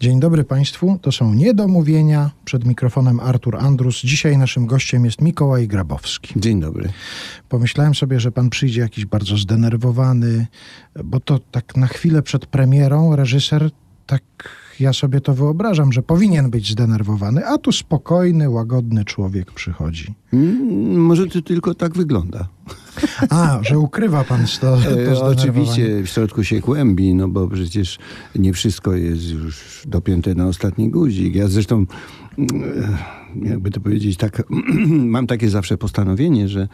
Dzień dobry Państwu, to są Niedomówienia, przed mikrofonem Artur Andrus. Dzisiaj naszym gościem jest Mikołaj Grabowski. Dzień dobry. Pomyślałem sobie, że Pan przyjdzie jakiś bardzo zdenerwowany, bo to tak na chwilę przed premierą reżyser, tak ja sobie to wyobrażam, że powinien być zdenerwowany, a tu spokojny, łagodny człowiek przychodzi. Może to tylko tak wygląda. A, że ukrywa pan to zdenerwowanie. Oczywiście, w środku się kłębi, no bo przecież nie wszystko jest już dopięte na ostatni guzik. Ja zresztą, jakby to powiedzieć, tak, mam takie zawsze postanowienie, że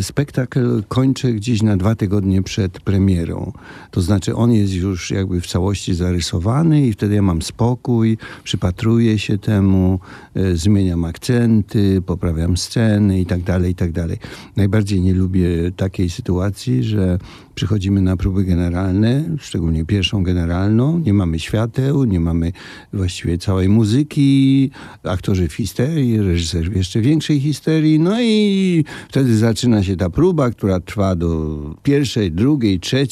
spektakl kończę gdzieś na 2 tygodnie przed premierą. To znaczy on jest już jakby w całości zarysowany i wtedy ja mam spokój, przypatruję się temu, zmieniam akcenty, poprawiam sceny i tak dalej, i tak dalej. Najbardziej nie lubię takiej sytuacji, że przychodzimy na próby generalne, szczególnie pierwszą generalną, nie mamy świateł, nie mamy właściwie całej muzyki, aktorzy w histerii, reżyser w jeszcze większej histerii, no i wtedy zaczyna się ta próba, która trwa do 1, 2, 3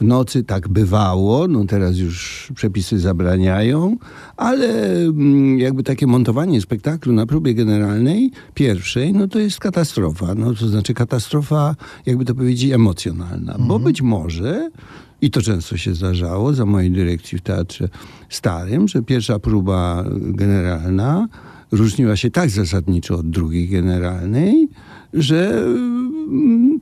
w nocy, tak bywało, no teraz już przepisy zabraniają, ale jakby takie montowanie spektaklu na próbie generalnej, pierwszej, no to jest katastrofa, no to znaczy katastrofa, jakby to powiedzieć, emocjonalna, bo być może, i to często się zdarzało za mojej dyrekcji w Teatrze Starym, że pierwsza próba generalna różniła się tak zasadniczo od drugiej generalnej, że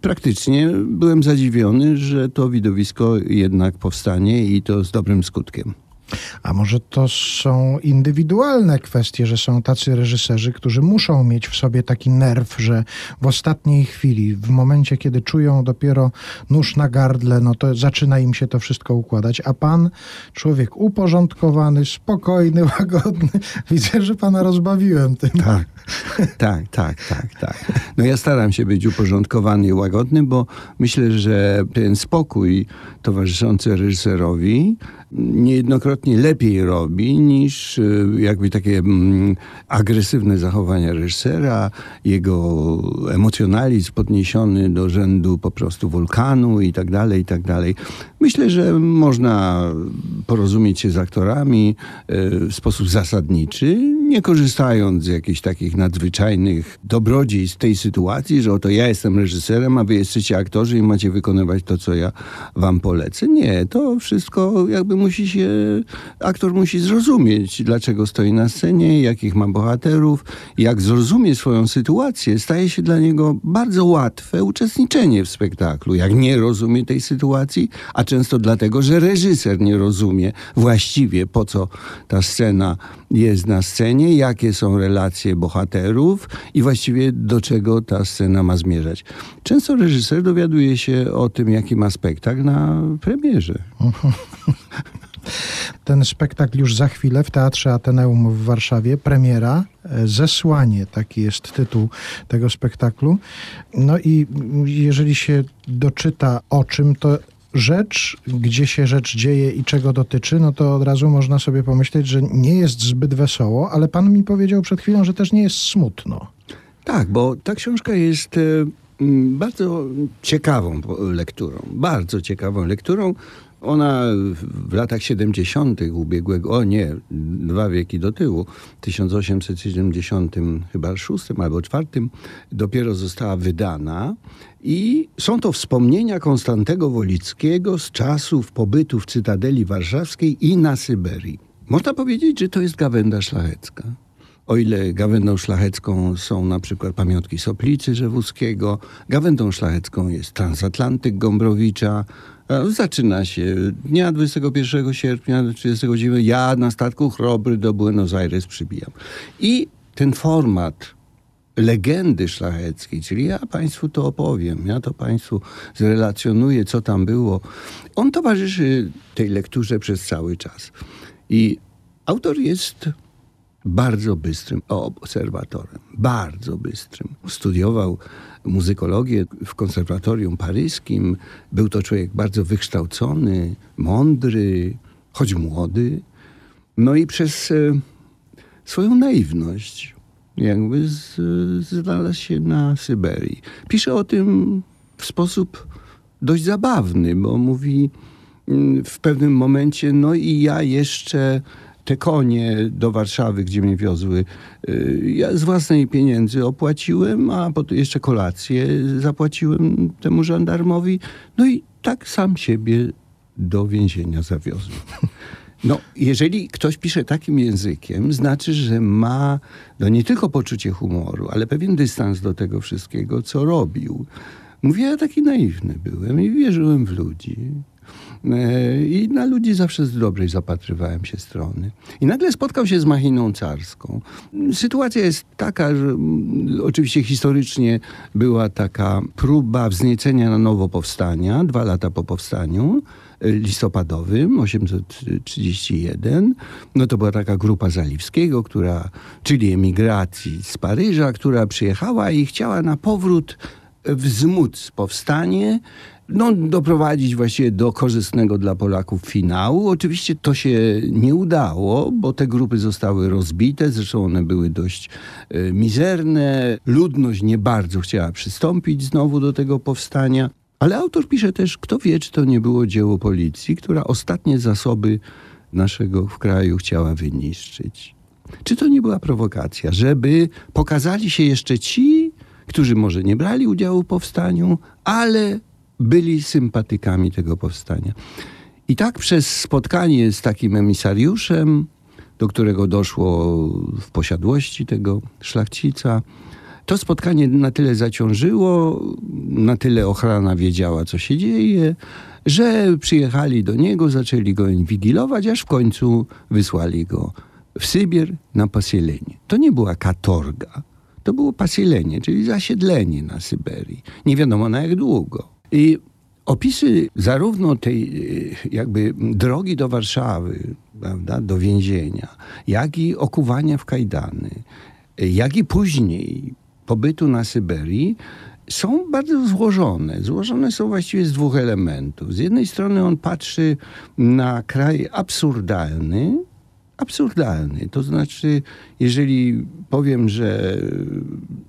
praktycznie byłem zadziwiony, że to widowisko jednak powstanie i to z dobrym skutkiem. A może to są indywidualne kwestie, że są tacy reżyserzy, którzy muszą mieć w sobie taki nerw, że w ostatniej chwili, w momencie, kiedy czują dopiero nóż na gardle, no to zaczyna im się to wszystko układać. A pan, człowiek uporządkowany, spokojny, łagodny, widzę, że pana rozbawiłem tym. Tak. No ja staram się być uporządkowany i łagodny, bo myślę, że ten spokój towarzyszący reżyserowi niejednokrotnie lepiej robi niż jakby takie agresywne zachowania reżysera, jego emocjonalizm podniesiony do rzędu po prostu wulkanu i tak dalej, i tak dalej. Myślę, że można porozumieć się z aktorami w sposób zasadniczy, nie korzystając z jakichś takich nadzwyczajnych dobrodziejstw tej sytuacji, że oto ja jestem reżyserem, a wy jesteście aktorzy i macie wykonywać to, co ja wam polecę. Nie, to wszystko jakby aktor musi zrozumieć, dlaczego stoi na scenie, jakich ma bohaterów. Jak zrozumie swoją sytuację, staje się dla niego bardzo łatwe uczestniczenie w spektaklu. Jak nie rozumie tej sytuacji, a często dlatego, że reżyser nie rozumie właściwie, po co ta scena jest na scenie, jakie są relacje bohaterów i właściwie do czego ta scena ma zmierzać. Często reżyser dowiaduje się o tym, jaki ma spektakl na premierze. Ten spektakl już za chwilę w Teatrze Ateneum w Warszawie, premiera, Zesłanie, taki jest tytuł tego spektaklu. No i jeżeli się doczyta o czym, to rzecz, gdzie się rzecz dzieje i czego dotyczy, no to od razu można sobie pomyśleć, że nie jest zbyt wesoło, ale pan mi powiedział przed chwilą, że też nie jest smutno. Tak, bo ta książka jest bardzo ciekawą lekturą. Bardzo ciekawą lekturą. Ona w latach 70. ubiegłego, 2 wieki do tyłu, w 1870 chyba 6 albo 4 dopiero została wydana i są to wspomnienia Konstantego Wolickiego z czasów pobytu w Cytadeli Warszawskiej i na Syberii. Można powiedzieć, że to jest gawęda szlachecka. O ile gawędą szlachecką są na przykład pamiątki Soplicy Rzewuskiego, gawędą szlachecką jest Transatlantyk Gombrowicza. Zaczyna się dnia 21 sierpnia 1939. Ja na statku Chrobry do Buenos Aires przybijam. I ten format legendy szlacheckiej, czyli ja Państwu to opowiem, ja to Państwu zrelacjonuję, co tam było. On towarzyszy tej lekturze przez cały czas. I autor jest bardzo bystrym obserwatorem. Bardzo bystrym. Studiował muzykologię w konserwatorium paryskim. Był to człowiek bardzo wykształcony, mądry, choć młody. No i przez swoją naiwność jakby znalazł się na Syberii. Pisze o tym w sposób dość zabawny, bo mówi w pewnym momencie, no i ja jeszcze te konie do Warszawy, gdzie mnie wiozły, ja z własnej pieniędzy opłaciłem, a potem jeszcze kolację zapłaciłem temu żandarmowi. No i tak sam siebie do więzienia zawiozłem. No, jeżeli ktoś pisze takim językiem, znaczy, że ma no nie tylko poczucie humoru, ale pewien dystans do tego wszystkiego, co robił. Mówię, ja taki naiwny byłem i wierzyłem w ludzi. I na ludzi zawsze z dobrej zapatrywałem się strony. I nagle spotkał się z machiną carską. Sytuacja jest taka, że oczywiście historycznie była taka próba wzniecenia na nowo powstania, 2 lata po powstaniu listopadowym, 831. No to była taka grupa Zaliwskiego, czyli emigracji z Paryża, która przyjechała i chciała na powrót wzmóc powstanie, no, doprowadzić właściwie do korzystnego dla Polaków finału. Oczywiście to się nie udało, bo te grupy zostały rozbite, zresztą one były dość mizerne. Ludność nie bardzo chciała przystąpić znowu do tego powstania. Ale autor pisze też, kto wie, czy to nie było dzieło policji, która ostatnie zasoby naszego w kraju chciała wyniszczyć. Czy to nie była prowokacja, żeby pokazali się jeszcze ci, którzy może nie brali udziału w powstaniu, ale byli sympatykami tego powstania. I tak przez spotkanie z takim emisariuszem, do którego doszło w posiadłości tego szlachcica, to spotkanie na tyle zaciążyło, na tyle ochrana wiedziała, co się dzieje, że przyjechali do niego, zaczęli go inwigilować, aż w końcu wysłali go w Sybir na pasielenie. To nie była katorga, to było pasielenie, czyli zasiedlenie na Syberii. Nie wiadomo na jak długo. I opisy zarówno tej jakby drogi do Warszawy, prawda, do więzienia, jak i okuwania w kajdany, jak i później pobytu na Syberii są bardzo złożone. Złożone są właściwie z 2 elementów. Z jednej strony on patrzy na kraj absurdalny. To znaczy, jeżeli powiem, że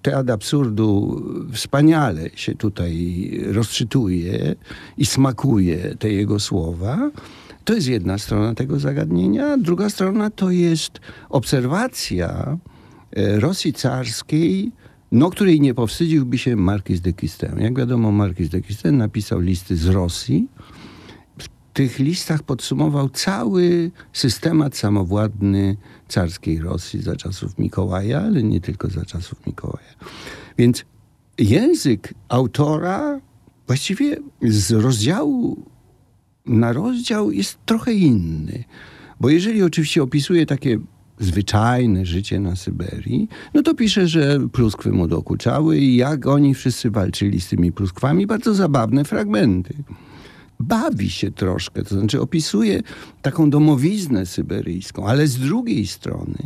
teatr absurdu wspaniale się tutaj rozczytuje i smakuje te jego słowa, to jest jedna strona tego zagadnienia. Druga strona to jest obserwacja Rosji carskiej, no której nie powstydziłby się Marquis de Quistern. Jak wiadomo, Marquis de Quistern napisał listy z Rosji. W tych listach podsumował cały systemat samowładny carskiej Rosji za czasów Mikołaja, ale nie tylko za czasów Mikołaja. Więc język autora właściwie z rozdziału na rozdział jest trochę inny. Bo jeżeli oczywiście opisuje takie zwyczajne życie na Syberii, no to pisze, że pluskwy mu dokuczały i jak oni wszyscy walczyli z tymi pluskwami. Bardzo zabawne fragmenty. Bawi się troszkę, to znaczy opisuje taką domowiznę syberyjską, ale z drugiej strony,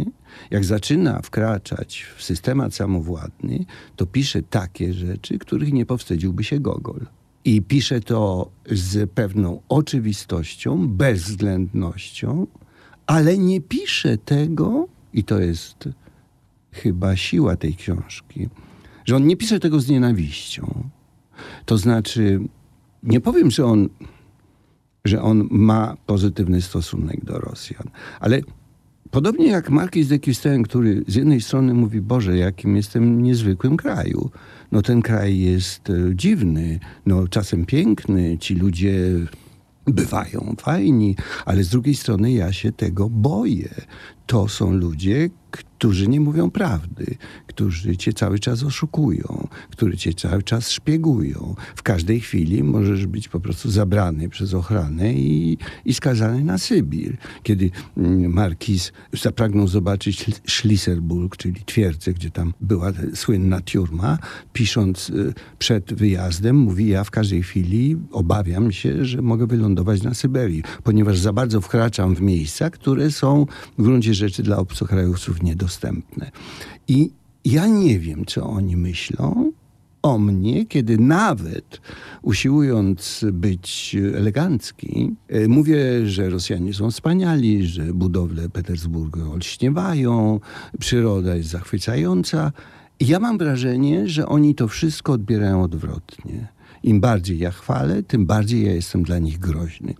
jak zaczyna wkraczać w systemat samowładny, to pisze takie rzeczy, których nie powstydziłby się Gogol. I pisze to z pewną oczywistością, bezwzględnością, ale nie pisze tego, i to jest chyba siła tej książki, że on nie pisze tego z nienawiścią. To znaczy, nie powiem, że on ma pozytywny stosunek do Rosjan, ale podobnie jak Marquis de Custine, który z jednej strony mówi, Boże, jakim jestem niezwykłym kraju. No ten kraj jest dziwny, no czasem piękny, ci ludzie bywają fajni, ale z drugiej strony ja się tego boję. To są ludzie, którzy nie mówią prawdy, którzy cię cały czas oszukują, którzy cię cały czas szpiegują. W każdej chwili możesz być po prostu zabrany przez ochranę i skazany na Sybir. Kiedy markiz zapragnął zobaczyć Schlisselburg, czyli twierdzę, gdzie tam była słynna tiurma, pisząc przed wyjazdem, mówi, ja w każdej chwili obawiam się, że mogę wylądować na Syberii, ponieważ za bardzo wkraczam w miejsca, które są w gruncie rzeczy dla obcokrajowców niedostępne. I ja nie wiem, co oni myślą o mnie, kiedy nawet usiłując być elegancki, mówię, że Rosjanie są wspaniali, że budowle Petersburga olśniewają, przyroda jest zachwycająca. I ja mam wrażenie, że oni to wszystko odbierają odwrotnie. Im bardziej ja chwalę, tym bardziej ja jestem dla nich groźny.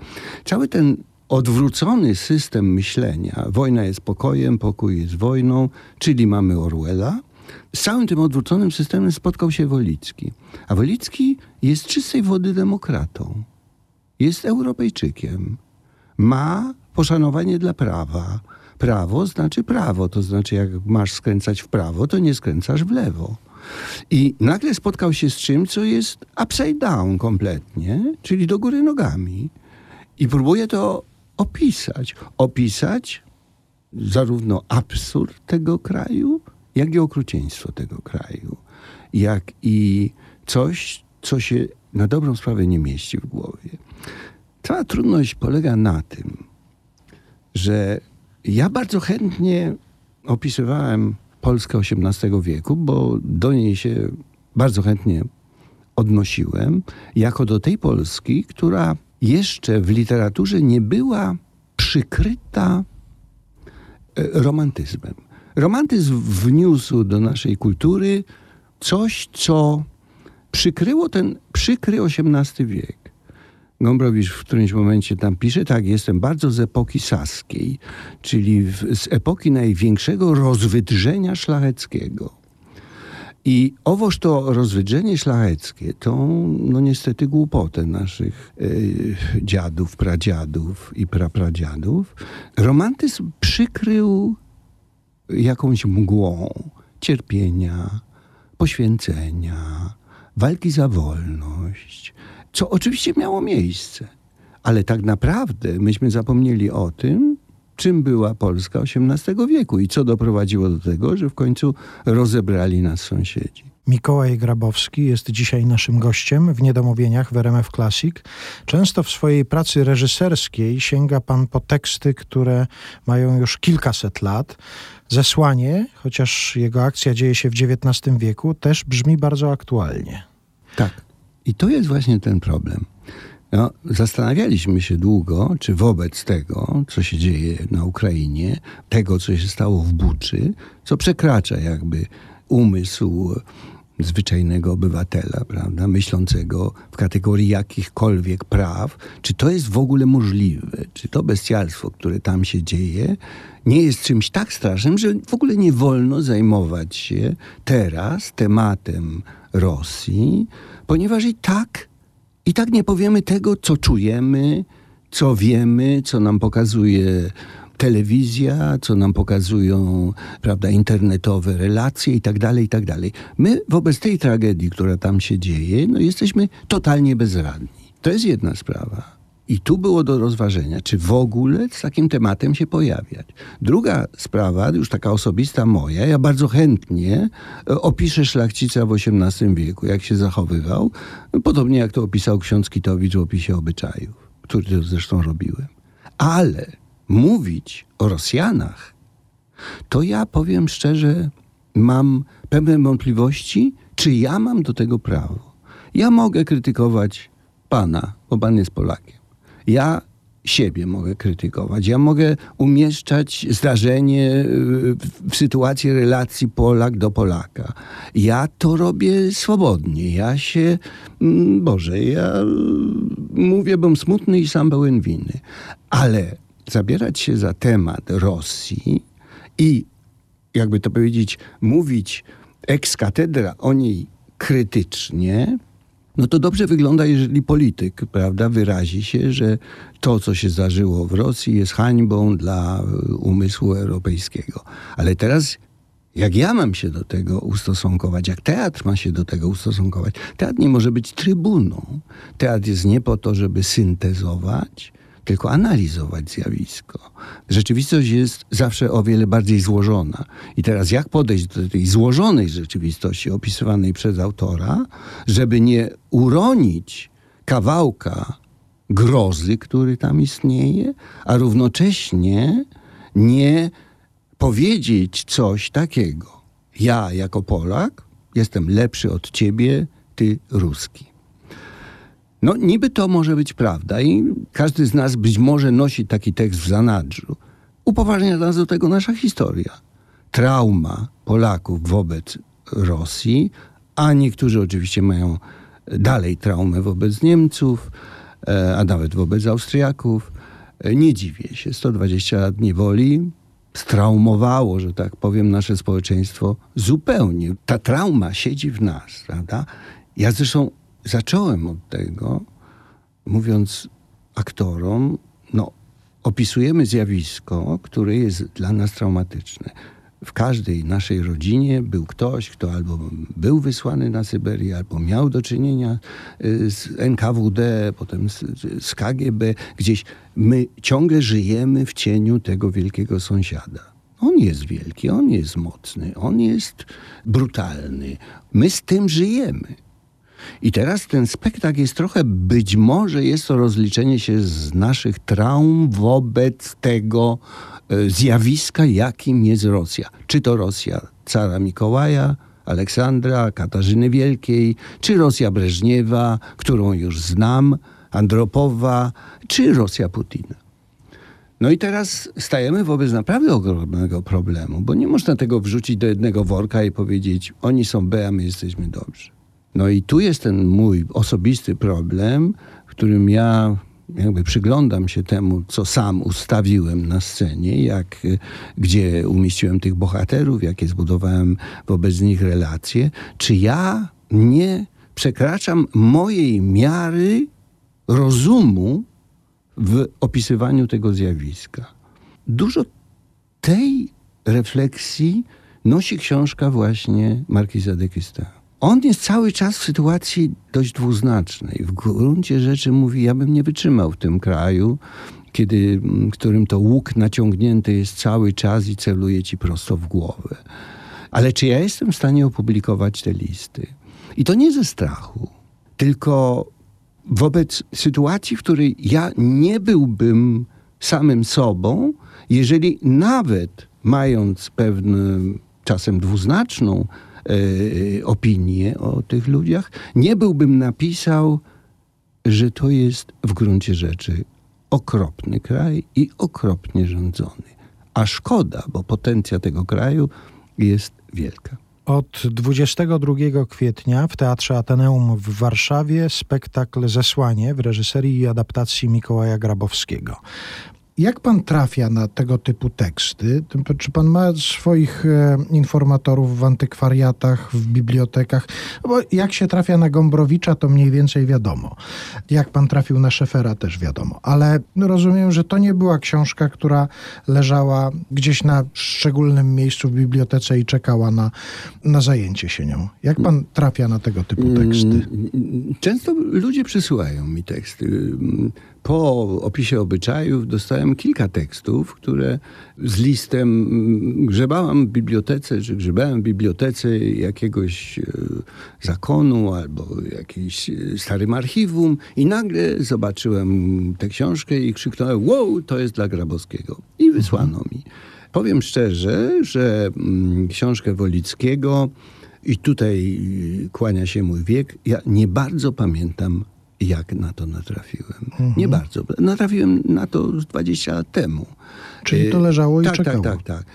Cały ten odwrócony system myślenia, wojna jest pokojem, pokój jest wojną, czyli mamy Orwella. Z całym tym odwróconym systemem spotkał się Wolicki. A Wolicki jest czystej wody demokratą. Jest Europejczykiem. Ma poszanowanie dla prawa. Prawo znaczy prawo, to znaczy jak masz skręcać w prawo, to nie skręcasz w lewo. I nagle spotkał się z czymś, co jest upside down kompletnie, czyli do góry nogami. I próbuje to opisać. Opisać zarówno absurd tego kraju, jak i okrucieństwo tego kraju. Jak i coś, co się na dobrą sprawę nie mieści w głowie. Ta trudność polega na tym, że ja bardzo chętnie opisywałem Polskę XVIII wieku, bo do niej się bardzo chętnie odnosiłem, jako do tej Polski, która jeszcze w literaturze nie była przykryta romantyzmem. Romantyzm wniósł do naszej kultury coś, co przykryło ten przykry XVIII wiek. Gombrowicz w którymś momencie tam pisze, tak, jestem bardzo z epoki saskiej, czyli z epoki największego rozwydrzenia szlacheckiego. I owoż to rozwydrzenie szlacheckie, to no niestety głupotę naszych dziadów, pradziadów i prapradziadów. Romantyzm przykrył jakąś mgłą cierpienia, poświęcenia, walki za wolność, co oczywiście miało miejsce. Ale tak naprawdę myśmy zapomnieli o tym, czym była Polska XVIII wieku i co doprowadziło do tego, że w końcu rozebrali nas sąsiedzi. Mikołaj Grabowski jest dzisiaj naszym gościem w Niedomówieniach w RMF Classic. Często w swojej pracy reżyserskiej sięga pan po teksty, które mają już kilkaset lat. Zesłanie, chociaż jego akcja dzieje się w XIX wieku, też brzmi bardzo aktualnie. Tak. I to jest właśnie ten problem. No, zastanawialiśmy się długo, czy wobec tego, co się dzieje na Ukrainie, tego, co się stało w Buczy, co przekracza jakby umysł zwyczajnego obywatela, prawda, myślącego w kategorii jakichkolwiek praw, czy to jest w ogóle możliwe, czy to bestialstwo, które tam się dzieje, nie jest czymś tak strasznym, że w ogóle nie wolno zajmować się teraz tematem Rosji, ponieważ i tak nie powiemy tego, co czujemy, co wiemy, co nam pokazuje telewizja, co nam pokazują, prawda, internetowe relacje i tak dalej, i tak dalej. My wobec tej tragedii, która tam się dzieje, no jesteśmy totalnie bezradni. To jest jedna sprawa. I tu było do rozważenia, czy w ogóle z takim tematem się pojawiać. Druga sprawa, już taka osobista moja, ja bardzo chętnie opiszę szlachcica w XVIII wieku, jak się zachowywał, podobnie jak to opisał ksiądz Kitowicz w opisie obyczajów, który to zresztą robiłem. Ale mówić o Rosjanach, to ja powiem szczerze, mam pewne wątpliwości, czy ja mam do tego prawo. Ja mogę krytykować pana, bo pan jest Polakiem. Ja siebie mogę krytykować. Ja mogę umieszczać zdarzenie w sytuacji relacji Polak do Polaka. Ja to robię swobodnie. Ja mówię, bym smutny i sam pełen winy. Ale zabierać się za temat Rosji i jakby to powiedzieć, mówić ex cathedra o niej krytycznie, no to dobrze wygląda, jeżeli polityk, prawda, wyrazi się, że to, co się zdarzyło w Rosji, jest hańbą dla umysłu europejskiego. Ale teraz, jak ja mam się do tego ustosunkować, jak teatr ma się do tego ustosunkować, teatr nie może być trybuną. Teatr jest nie po to, żeby syntezować, tylko analizować zjawisko. Rzeczywistość jest zawsze o wiele bardziej złożona. I teraz jak podejść do tej złożonej rzeczywistości opisywanej przez autora, żeby nie uronić kawałka grozy, który tam istnieje, a równocześnie nie powiedzieć coś takiego. Ja jako Polak jestem lepszy od ciebie, ty Ruski. No niby to może być prawda i każdy z nas być może nosi taki tekst w zanadrzu. Upoważnia nas do tego nasza historia. Trauma Polaków wobec Rosji, a niektórzy oczywiście mają dalej traumę wobec Niemców, a nawet wobec Austriaków. Nie dziwię się, 120 lat niewoli straumowało, że tak powiem, nasze społeczeństwo zupełnie. Ta trauma siedzi w nas, prawda? Ja zresztą zacząłem od tego, mówiąc aktorom, no opisujemy zjawisko, które jest dla nas traumatyczne. W każdej naszej rodzinie był ktoś, kto albo był wysłany na Syberię, albo miał do czynienia z NKWD, potem z KGB. Gdzieś my ciągle żyjemy w cieniu tego wielkiego sąsiada. On jest wielki, on jest mocny, on jest brutalny. My z tym żyjemy. I teraz ten spektakl jest trochę, być może jest to rozliczenie się z naszych traum wobec tego zjawiska, jakim jest Rosja. Czy to Rosja cara Mikołaja, Aleksandra, Katarzyny Wielkiej, czy Rosja Breżniewa, którą już znam, Andropowa, czy Rosja Putina. No i teraz stajemy wobec naprawdę ogromnego problemu, bo nie można tego wrzucić do jednego worka i powiedzieć, oni są B, a my jesteśmy dobrzy. No i tu jest ten mój osobisty problem, w którym ja jakby przyglądam się temu, co sam ustawiłem na scenie, gdzie umieściłem tych bohaterów, jakie zbudowałem wobec nich relacje. Czy ja nie przekraczam mojej miary rozumu w opisywaniu tego zjawiska? Dużo tej refleksji nosi książka właśnie Marquisa de Quistern. On jest cały czas w sytuacji dość dwuznacznej. W gruncie rzeczy mówi, ja bym nie wytrzymał w tym kraju, którym to łuk naciągnięty jest cały czas i celuje ci prosto w głowę. Ale czy ja jestem w stanie opublikować te listy? I to nie ze strachu, tylko wobec sytuacji, w której ja nie byłbym samym sobą, jeżeli nawet mając pewną, czasem dwuznaczną, opinię o tych ludziach, nie byłbym napisał, że to jest w gruncie rzeczy okropny kraj i okropnie rządzony. A szkoda, bo potencja tego kraju jest wielka. Od 22 kwietnia w Teatrze Ateneum w Warszawie spektakl Zesłanie w reżyserii i adaptacji Mikołaja Grabowskiego. Jak pan trafia na tego typu teksty? Czy pan ma swoich informatorów w antykwariatach, w bibliotekach? Bo jak się trafia na Gombrowicza, to mniej więcej wiadomo. Jak pan trafił na Schaeffera, też wiadomo. Ale rozumiem, że to nie była książka, która leżała gdzieś na szczególnym miejscu w bibliotece i czekała na zajęcie się nią. Jak pan trafia na tego typu teksty? Często ludzie przysyłają mi teksty. Po opisie obyczajów dostałem kilka tekstów, które z listem grzebałem w bibliotece jakiegoś zakonu albo jakimś starym archiwum i nagle zobaczyłem tę książkę i krzyknąłem, wow, to jest dla Grabowskiego. I wysłano mi. Powiem szczerze, że książkę Wolickiego, i tutaj kłania się mój wiek, ja nie bardzo pamiętam, jak na to natrafiłem. Nie bardzo. Natrafiłem na to 20 lat temu. Czyli to leżało i czekało. Tak.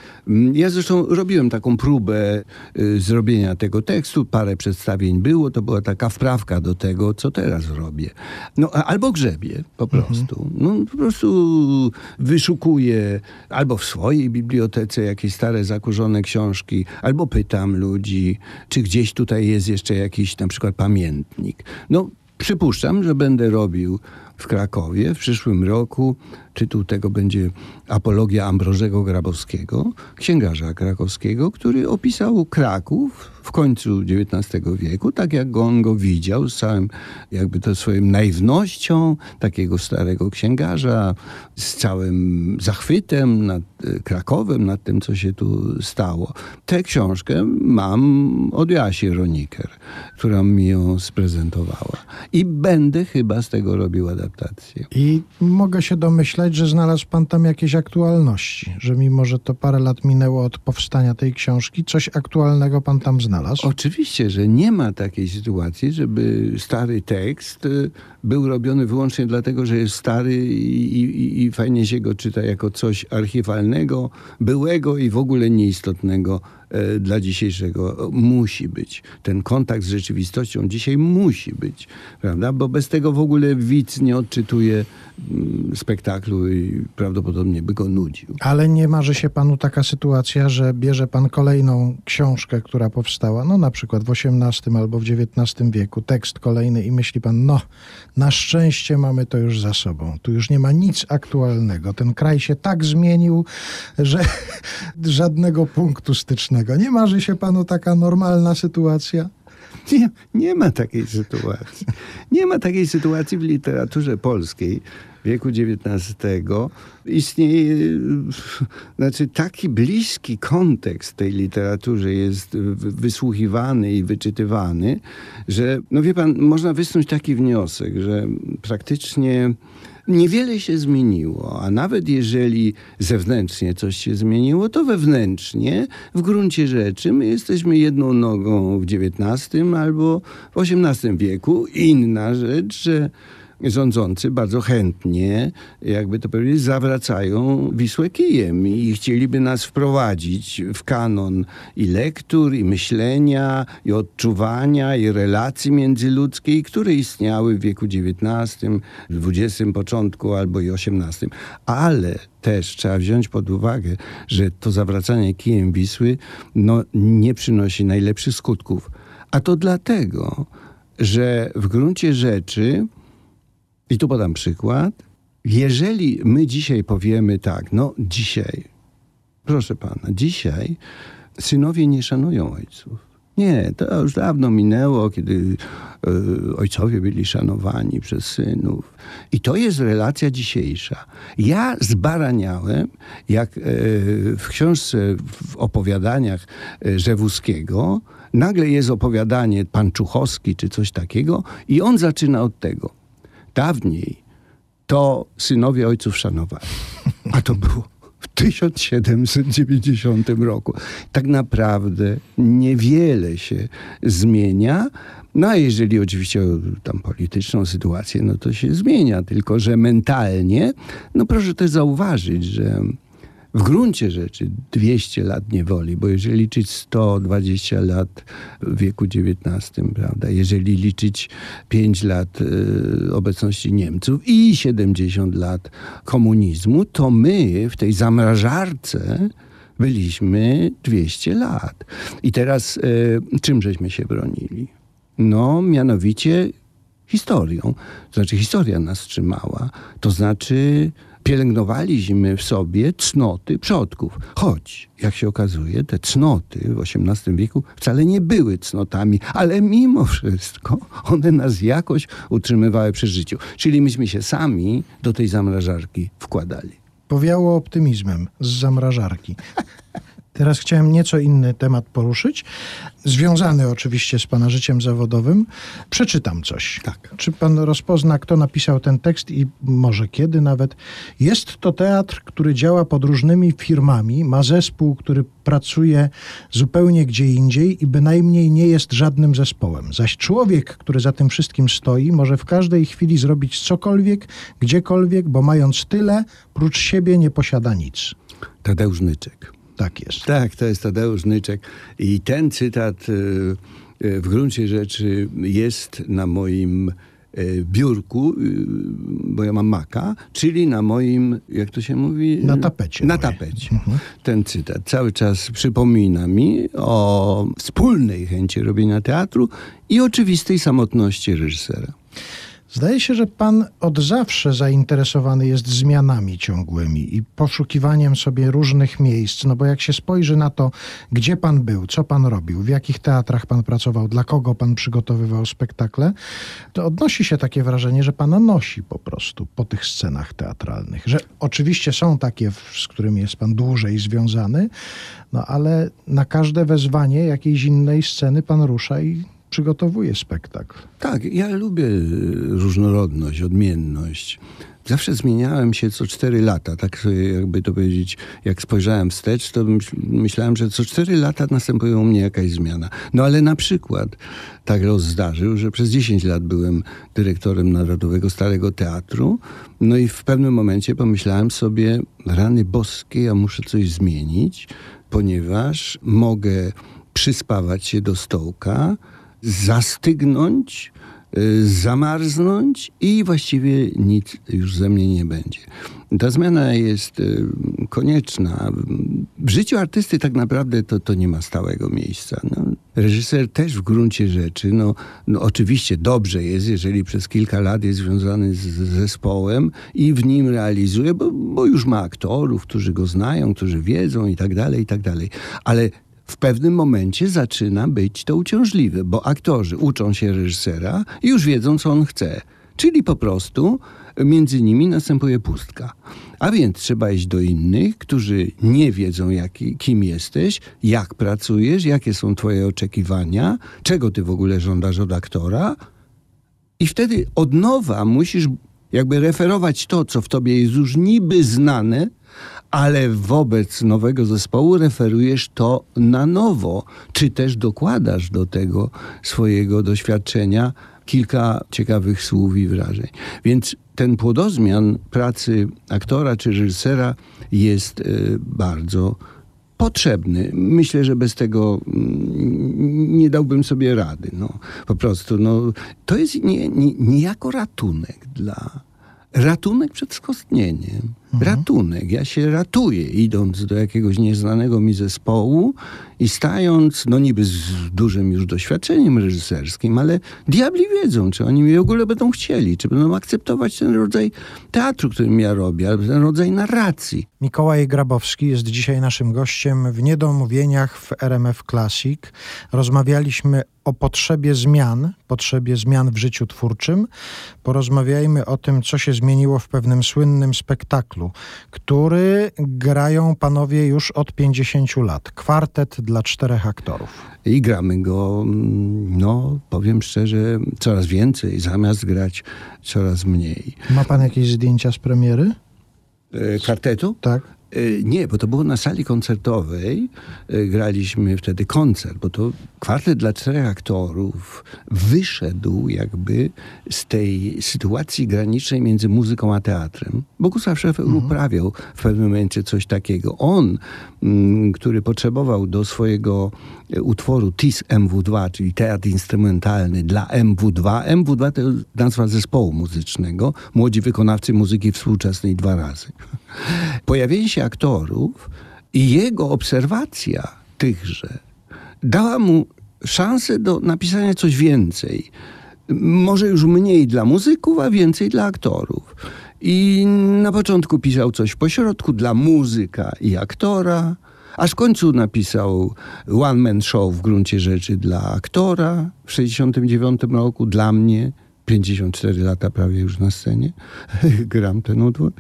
Ja zresztą robiłem taką próbę zrobienia tego tekstu. Parę przedstawień było. To była taka wprawka do tego, co teraz robię. No, albo grzebię po prostu. No, po prostu wyszukuję albo w swojej bibliotece jakieś stare, zakurzone książki, albo pytam ludzi, czy gdzieś tutaj jest jeszcze jakiś na przykład pamiętnik. No, przypuszczam, że będę robił w Krakowie w przyszłym roku. Tytuł tego będzie Apologia Ambrożego Grabowskiego, księgarza krakowskiego, który opisał Kraków w końcu XIX wieku, tak jak on go widział, z całym jakby to swoją naiwnością takiego starego księgarza, z całym zachwytem nad Krakowem, nad tym, co się tu stało. Tę książkę mam od Jasi Roniker, która mi ją sprezentowała. I będę chyba z tego robił adaptację. I mogę się domyślać, że znalazł pan tam jakieś aktualności, że mimo, że to parę lat minęło od powstania tej książki, coś aktualnego pan tam znalazł? Oczywiście, że nie ma takiej sytuacji, żeby stary tekst był robiony wyłącznie dlatego, że jest stary i fajnie się go czyta jako coś archiwalnego, byłego i w ogóle nieistotnego dla dzisiejszego. Musi być. Ten kontakt z rzeczywistością dzisiaj musi być, prawda? Bo bez tego w ogóle widz nie odczytuje spektaklu i prawdopodobnie by go nudził. Ale nie marzy się panu taka sytuacja, że bierze pan kolejną książkę, która powstała, no na przykład w XVIII albo w XIX wieku, tekst kolejny i myśli pan, no na szczęście mamy to już za sobą. Tu już nie ma nic aktualnego. Ten kraj się tak zmienił, że żadnego punktu stycznego. Nie marzy się panu taka normalna sytuacja? Nie ma takiej sytuacji. Nie ma takiej sytuacji w literaturze polskiej wieku XIX. Istnieje, znaczy taki bliski kontekst tej literaturze jest wysłuchiwany i wyczytywany, że, no wie pan, można wysnuć taki wniosek, że praktycznie niewiele się zmieniło, a nawet jeżeli zewnętrznie coś się zmieniło, to wewnętrznie w gruncie rzeczy my jesteśmy jedną nogą w XIX albo w XVIII wieku. Inna rzecz, że rządzący bardzo chętnie, jakby to powiedzieć, zawracają Wisłę kijem i chcieliby nas wprowadzić w kanon i lektur, i myślenia, i odczuwania, i relacji międzyludzkiej, które istniały w wieku XIX, XX początku albo i XVIII. Ale też trzeba wziąć pod uwagę, że to zawracanie kijem Wisły nie przynosi najlepszych skutków. A to dlatego, że w gruncie rzeczy, i tu podam przykład, jeżeli my dzisiaj powiemy tak, no dzisiaj, proszę pana, dzisiaj synowie nie szanują ojców. Nie, to już dawno minęło, kiedy ojcowie byli szanowani przez synów. I to jest relacja dzisiejsza. Ja zbaraniałem, jak w książce, w opowiadaniach Rzewuskiego, nagle jest opowiadanie Pan Czuchowski czy coś takiego i on zaczyna od tego. Dawniej to synowie ojców szanowali, a to było w 1790 roku. Tak naprawdę niewiele się zmienia, no a jeżeli oczywiście tam polityczną sytuację, no to się zmienia, tylko że mentalnie, no proszę też zauważyć, że w gruncie rzeczy 200 lat niewoli, bo jeżeli liczyć 120 lat w wieku XIX, prawda, jeżeli liczyć 5 lat obecności Niemców i 70 lat komunizmu, to my w tej zamrażarce byliśmy 200 lat. I teraz czym żeśmy się bronili? No mianowicie historią. To znaczy historia nas trzymała. To znaczy pielęgnowaliśmy w sobie cnoty przodków. Choć, jak się okazuje, te cnoty w XVIII wieku wcale nie były cnotami, ale mimo wszystko one nas jakoś utrzymywały przy życiu. Czyli myśmy się sami do tej zamrażarki wkładali. Powiało optymizmem z zamrażarki. Teraz chciałem nieco inny temat poruszyć, związany oczywiście z pana życiem zawodowym. Przeczytam coś. Tak. Czy pan rozpozna, kto napisał ten tekst i może kiedy nawet? Jest to teatr, który działa pod różnymi firmami, ma zespół, który pracuje zupełnie gdzie indziej i bynajmniej nie jest żadnym zespołem. Zaś człowiek, który za tym wszystkim stoi, może w każdej chwili zrobić cokolwiek, gdziekolwiek, bo mając tyle, prócz siebie nie posiada nic. Tadeusz Nyczek. Tak jest. Tak, to jest Tadeusz Nyczek. I ten cytat w gruncie rzeczy jest na moim biurku, bo ja mam Maca, czyli na moim, jak to się mówi? Na tapecie. Na tapecie. Mhm. Ten cytat cały czas przypomina mi o wspólnej chęci robienia teatru i oczywistej samotności reżysera. Zdaje się, że pan od zawsze zainteresowany jest zmianami ciągłymi i poszukiwaniem sobie różnych miejsc, no bo jak się spojrzy na to, gdzie pan był, co pan robił, w jakich teatrach pan pracował, dla kogo pan przygotowywał spektakle, to odnosi się takie wrażenie, że pana nosi po prostu po tych scenach teatralnych. Że oczywiście są takie, z którymi jest pan dłużej związany, no ale na każde wezwanie jakiejś innej sceny pan rusza i przygotowuje spektakl. Tak, ja lubię różnorodność, odmienność. Zawsze zmieniałem się co 4 lata. Tak sobie jakby to powiedzieć, jak spojrzałem wstecz, to myślałem, że co 4 lata następuje u mnie jakaś zmiana. No ale na przykład tak los zdarzył, że przez 10 lat byłem dyrektorem Narodowego Starego Teatru. No i w pewnym momencie pomyślałem sobie, rany boskie, ja muszę coś zmienić, ponieważ mogę przyspawać się do stołka, zastygnąć, zamarznąć i właściwie nic już ze mnie nie będzie. Ta zmiana jest konieczna. W życiu artysty tak naprawdę to nie ma stałego miejsca. No, reżyser też w gruncie rzeczy, no oczywiście dobrze jest, jeżeli przez kilka lat jest związany z zespołem i w nim realizuje, bo już ma aktorów, którzy go znają, którzy wiedzą i tak dalej, ale w pewnym momencie zaczyna być to uciążliwe, bo aktorzy uczą się reżysera i już wiedzą, co on chce. Czyli po prostu między nimi następuje pustka. A więc trzeba iść do innych, którzy nie wiedzą, kim jesteś, jak pracujesz, jakie są twoje oczekiwania, czego ty w ogóle żądasz od aktora. I wtedy od nowa musisz jakby referować to, co w tobie jest już niby znane, ale wobec nowego zespołu referujesz to na nowo, czy też dokładasz do tego swojego doświadczenia kilka ciekawych słów i wrażeń. Więc ten płodozmian pracy aktora czy reżysera jest bardzo potrzebny. Myślę, że bez tego nie dałbym sobie rady. No, po prostu to jest niejako ratunek przed skostnieniem. Mhm. Ratunek. Ja się ratuję, idąc do jakiegoś nieznanego mi zespołu i stając, niby z dużym już doświadczeniem reżyserskim, ale diabli wiedzą, czy oni mnie w ogóle będą chcieli, czy będą akceptować ten rodzaj teatru, którym ja robię, albo ten rodzaj narracji. Mikołaj Grabowski jest dzisiaj naszym gościem w Niedomówieniach w RMF Classic. Rozmawialiśmy o potrzebie zmian w życiu twórczym. Porozmawiajmy o tym, co się zmieniło w pewnym słynnym spektaklu, który grają panowie już od 50 lat. Kwartet dla 4 aktorów. I gramy go, powiem szczerze, coraz więcej, zamiast grać coraz mniej. Ma pan jakieś zdjęcia z premiery? Kwartetu? Tak. Nie, bo to było na sali koncertowej. Graliśmy wtedy koncert, bo to kwartet dla 4 aktorów wyszedł jakby z tej sytuacji granicznej między muzyką a teatrem. Bogusław Schaeffer uprawiał w pewnym momencie coś takiego. On, który potrzebował do swojego utworu TIS MW2, czyli teatr instrumentalny dla MW2. MW2 to nazwa zespołu muzycznego. Młodzi wykonawcy muzyki współczesnej 2 razy. Pojawienie się aktorów i jego obserwacja tychże dała mu szansę do napisania coś więcej. Może już mniej dla muzyków, a więcej dla aktorów. I na początku pisał coś pośrodku dla muzyka i aktora, aż w końcu napisał One Man Show w gruncie rzeczy dla aktora w 1969 roku, dla mnie, 54 lata prawie już na scenie, gram ten utwór.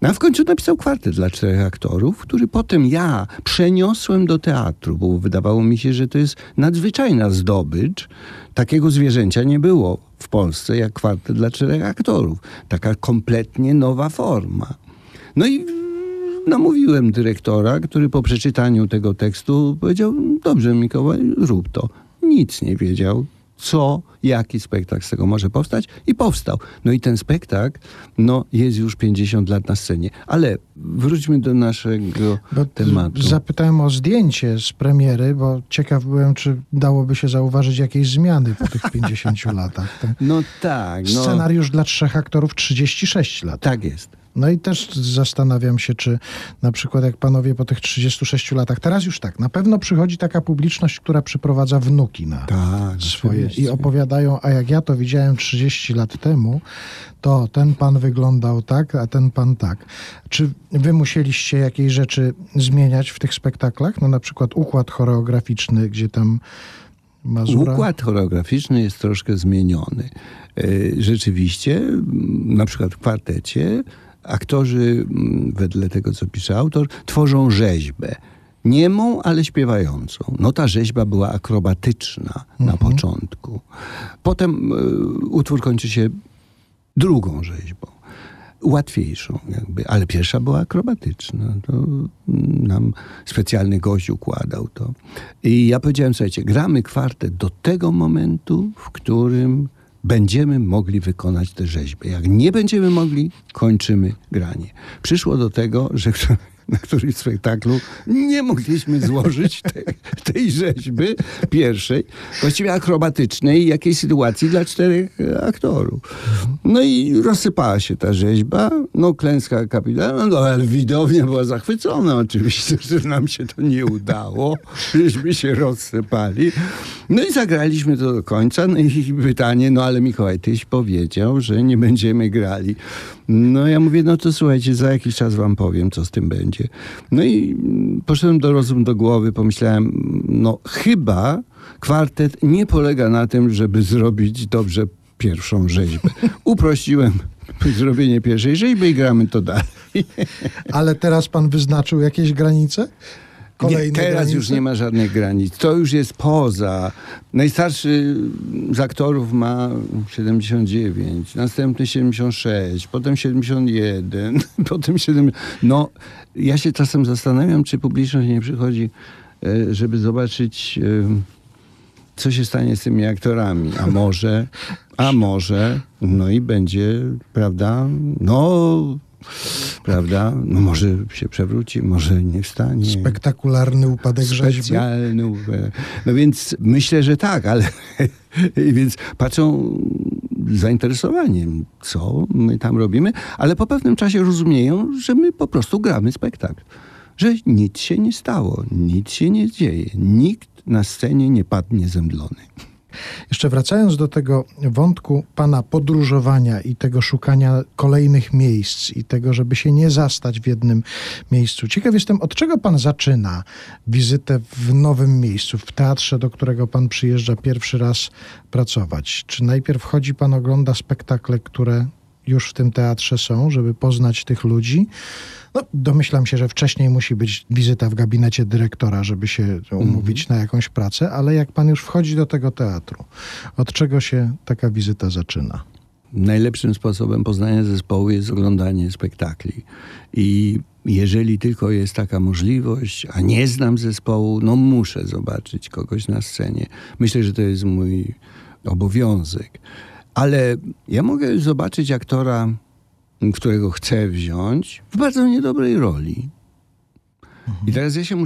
A w końcu napisał kwartet dla 4 aktorów, który potem ja przeniosłem do teatru, bo wydawało mi się, że to jest nadzwyczajna zdobycz. Takiego zwierzęcia nie było w Polsce jak kwartet dla 4 aktorów. Taka kompletnie nowa forma. No i namówiłem dyrektora, który po przeczytaniu tego tekstu powiedział: dobrze, Mikołaj, rób to. Nic nie wiedział, jaki spektakl z tego może powstać, i powstał. No i ten spektakl, jest już 50 lat na scenie. Ale wróćmy do naszego tematu. Zapytałem o zdjęcie z premiery, bo ciekaw byłem, czy dałoby się zauważyć jakieś zmiany po tych 50 latach. Tak. Scenariusz dla 3 aktorów 36 lat. Tak jest. No i też zastanawiam się, czy na przykład jak panowie po tych 36 latach, teraz już tak, na pewno przychodzi taka publiczność, która przyprowadza wnuki na swoje i opowiadają, a jak ja to widziałem 30 lat temu, to ten pan wyglądał tak, a ten pan tak. Czy wy musieliście jakieś rzeczy zmieniać w tych spektaklach? Na przykład układ choreograficzny, gdzie tam Mazura. Układ choreograficzny jest troszkę zmieniony. Rzeczywiście, na przykład w kwartecie aktorzy, wedle tego co pisze autor, tworzą rzeźbę. Niemą, ale śpiewającą. Ta rzeźba była akrobatyczna na początku. Potem utwór kończy się drugą rzeźbą. Łatwiejszą jakby, ale pierwsza była akrobatyczna. To nam specjalny gość układał to. I ja powiedziałem: słuchajcie, gramy kwartet do tego momentu, w którym będziemy mogli wykonać tę rzeźbę. Jak nie będziemy mogli, kończymy granie. Przyszło do tego, że na którymś spektaklu nie mogliśmy złożyć tej rzeźby pierwszej, właściwie akrobatycznej, jakiejś sytuacji dla 4 aktorów. No i rozsypała się ta rzeźba, no klęska kapitalna, no ale widownia była zachwycona oczywiście, że nam się to nie udało, żeśmy się rozsypali. No i zagraliśmy to do końca, no i pytanie, no ale Mikołaj, tyś powiedział, że nie będziemy grali. No ja mówię, no to słuchajcie, za jakiś czas wam powiem, co z tym będzie. No i poszedłem do rozumu, do głowy, pomyślałem, no chyba kwartet nie polega na tym, żeby zrobić dobrze pierwszą rzeźbę. Uprościłem zrobienie pierwszej rzeźby i gramy to dalej. Ale teraz pan wyznaczył jakieś granice? Nie, teraz granice? Już nie ma żadnych granic. To już jest poza. Najstarszy z aktorów ma 79, następny 76, potem 71, potem 70. No, ja się czasem zastanawiam, czy publiczność nie przychodzi, żeby zobaczyć, co się stanie z tymi aktorami. A może, no i będzie, prawda, no... Prawda? No może się przewróci, może nie wstanie. Spektakularny upadek rzeźby. Specjalny upadek. No więc myślę, że tak, ale więc patrzą z zainteresowaniem, co my tam robimy, ale po pewnym czasie rozumieją, że my po prostu gramy spektakl. Że nic się nie stało, nic się nie dzieje. Nikt na scenie nie padnie zemdlony. Jeszcze wracając do tego wątku pana podróżowania i tego szukania kolejnych miejsc i tego, żeby się nie zastać w jednym miejscu. Ciekaw jestem, od czego pan zaczyna wizytę w nowym miejscu, w teatrze, do którego pan przyjeżdża pierwszy raz pracować? Czy najpierw chodzi pan, ogląda spektakle, które już w tym teatrze są, żeby poznać tych ludzi? No, domyślam się, że wcześniej musi być wizyta w gabinecie dyrektora, żeby się umówić na jakąś pracę, ale jak pan już wchodzi do tego teatru, od czego się taka wizyta zaczyna? Najlepszym sposobem poznania zespołu jest oglądanie spektakli. I jeżeli tylko jest taka możliwość, a nie znam zespołu, no muszę zobaczyć kogoś na scenie. Myślę, że to jest mój obowiązek. Ale ja mogę zobaczyć aktora, którego chcę wziąć, w bardzo niedobrej roli. I teraz ja się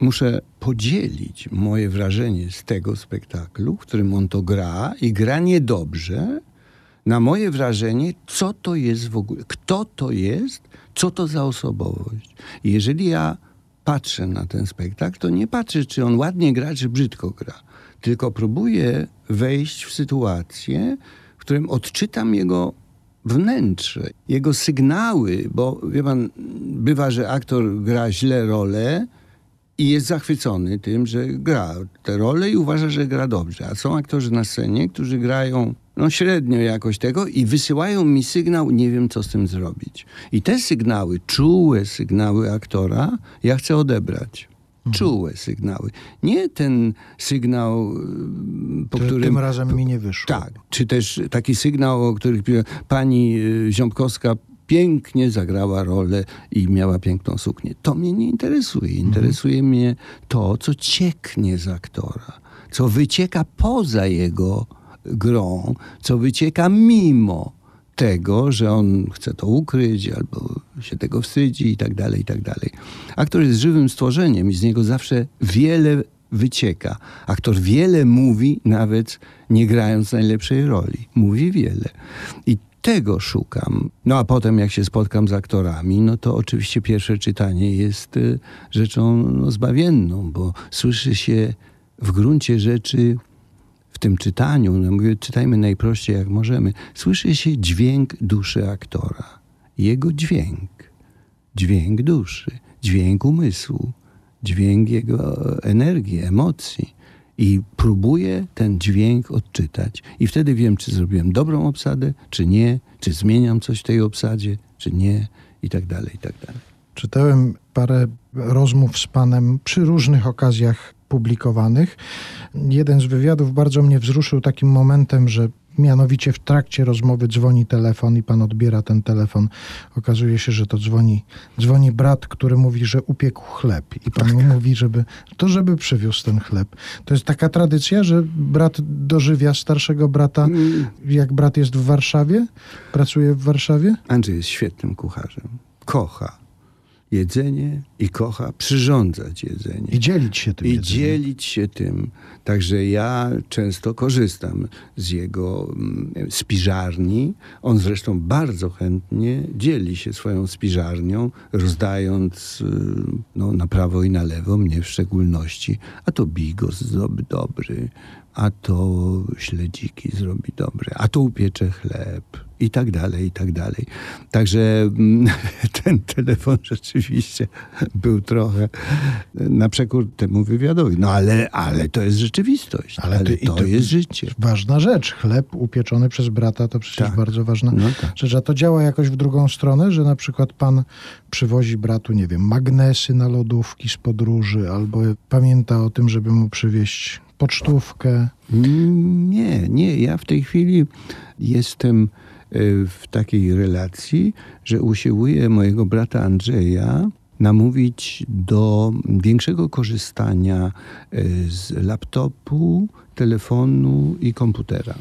muszę podzielić moje wrażenie z tego spektaklu, w którym on to gra i gra niedobrze, na moje wrażenie, co to jest w ogóle, kto to jest, co to za osobowość. I jeżeli ja patrzę na ten spektakl, to nie patrzę, czy on ładnie gra, czy brzydko gra, tylko próbuję wejść w sytuację, w którym odczytam jego wnętrze, jego sygnały, bo wie pan, bywa, że aktor gra źle rolę i jest zachwycony tym, że gra tę rolę i uważa, że gra dobrze. A są aktorzy na scenie, którzy grają no średnio jakoś tego i wysyłają mi sygnał, nie wiem co z tym zrobić. I te sygnały, czułe sygnały aktora, ja chcę odebrać. Czułe sygnały. Nie ten sygnał, po którym... Tym razem mi nie wyszło. Tak. Czy też taki sygnał, o którym pani Ziąbkowska pięknie zagrała rolę i miała piękną suknię. To mnie nie interesuje. Interesuje mnie to, co cieknie z aktora. Co wycieka poza jego grą. Co wycieka mimo tego, że on chce to ukryć albo się tego wstydzi i tak dalej, i tak dalej. Aktor jest żywym stworzeniem i z niego zawsze wiele wycieka. Aktor wiele mówi, nawet nie grając najlepszej roli. Mówi wiele. I tego szukam. No a potem jak się spotkam z aktorami, no to oczywiście pierwsze czytanie jest rzeczą no, zbawienną, bo słyszy się w gruncie rzeczy... W tym czytaniu, no mówię, czytajmy najprościej jak możemy, słyszy się dźwięk duszy aktora. Jego dźwięk. Dźwięk duszy. Dźwięk umysłu. Dźwięk jego energii, emocji. I próbuję ten dźwięk odczytać. I wtedy wiem, czy zrobiłem dobrą obsadę, czy nie. Czy zmieniam coś w tej obsadzie, czy nie. I tak dalej, i tak dalej. Czytałem parę rozmów z panem przy różnych okazjach publikowanych. Jeden z wywiadów bardzo mnie wzruszył takim momentem, że mianowicie w trakcie rozmowy dzwoni telefon i pan odbiera ten telefon. Okazuje się, że to dzwoni brat, który mówi, że upiekł chleb. I pan mu mówi, żeby przywiózł ten chleb. To jest taka tradycja, że brat dożywia starszego brata, jak brat jest w Warszawie, pracuje w Warszawie? Andrzej jest świetnym kucharzem. Kocha. jedzenie i kocha przyrządzać jedzenie. I dzielić się tym jedzeniem. I dzielić się tym. Także ja często korzystam z jego spiżarni. On zresztą bardzo chętnie dzieli się swoją spiżarnią, rozdając na prawo i na lewo, mnie w szczególności. A to bigos zrobi dobry, a to śledziki zrobi dobre, a to upiecze chleb i tak dalej, i tak dalej. Także ten telefon rzeczywiście był trochę na przekór temu wywiadowi. No ale to jest rzeczywistość, to jest życie. Ważna rzecz, chleb upieczony przez brata to przecież bardzo ważna rzecz. A to działa jakoś w drugą stronę, że na przykład pan przywozi bratu, nie wiem, magnesy na lodówki z podróży albo pamięta o tym, żeby mu przywieźć pocztówkę? Nie. Ja w tej chwili jestem w takiej relacji, że usiłuję mojego brata Andrzeja namówić do większego korzystania z laptopu, telefonu i komputera.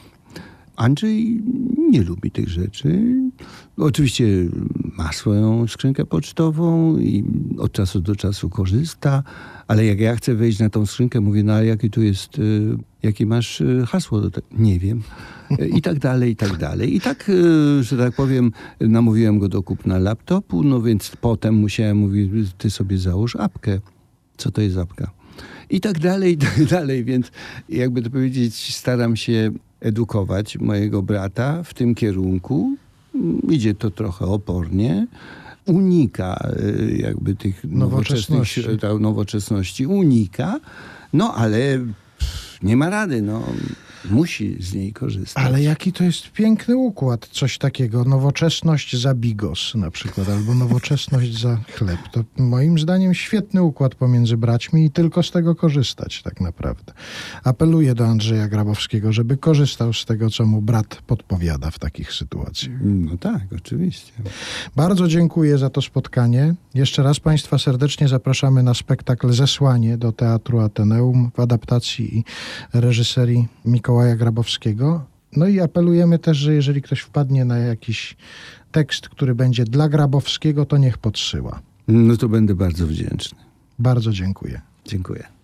Andrzej nie lubi tych rzeczy. Oczywiście ma swoją skrzynkę pocztową i od czasu do czasu korzysta, ale jak ja chcę wejść na tą skrzynkę, mówię, no ale jakie masz hasło do tego? Nie wiem. I tak dalej, i tak dalej. I tak, że tak powiem, namówiłem go do kupna laptopu, no więc potem musiałem mówić, ty sobie załóż apkę. Co to jest apka? I tak dalej, więc jakby to powiedzieć, staram się edukować mojego brata w tym kierunku. Idzie to trochę opornie. Unika jakby tych nowoczesności. Unika, no ale nie ma rady, no. Musi z niej korzystać. Ale jaki to jest piękny układ, coś takiego, nowoczesność za bigos na przykład, albo nowoczesność za chleb. To moim zdaniem świetny układ pomiędzy braćmi i tylko z tego korzystać tak naprawdę. Apeluję do Andrzeja Grabowskiego, żeby korzystał z tego, co mu brat podpowiada w takich sytuacjach. No tak, oczywiście. Bardzo dziękuję za to spotkanie. Jeszcze raz Państwa serdecznie zapraszamy na spektakl Zesłanie do Teatru Ateneum w adaptacji i reżyserii Mikołaja Grabowskiego. No i apelujemy też, że jeżeli ktoś wpadnie na jakiś tekst, który będzie dla Grabowskiego, to niech podsyła. No to będę bardzo wdzięczny. Bardzo dziękuję. Dziękuję.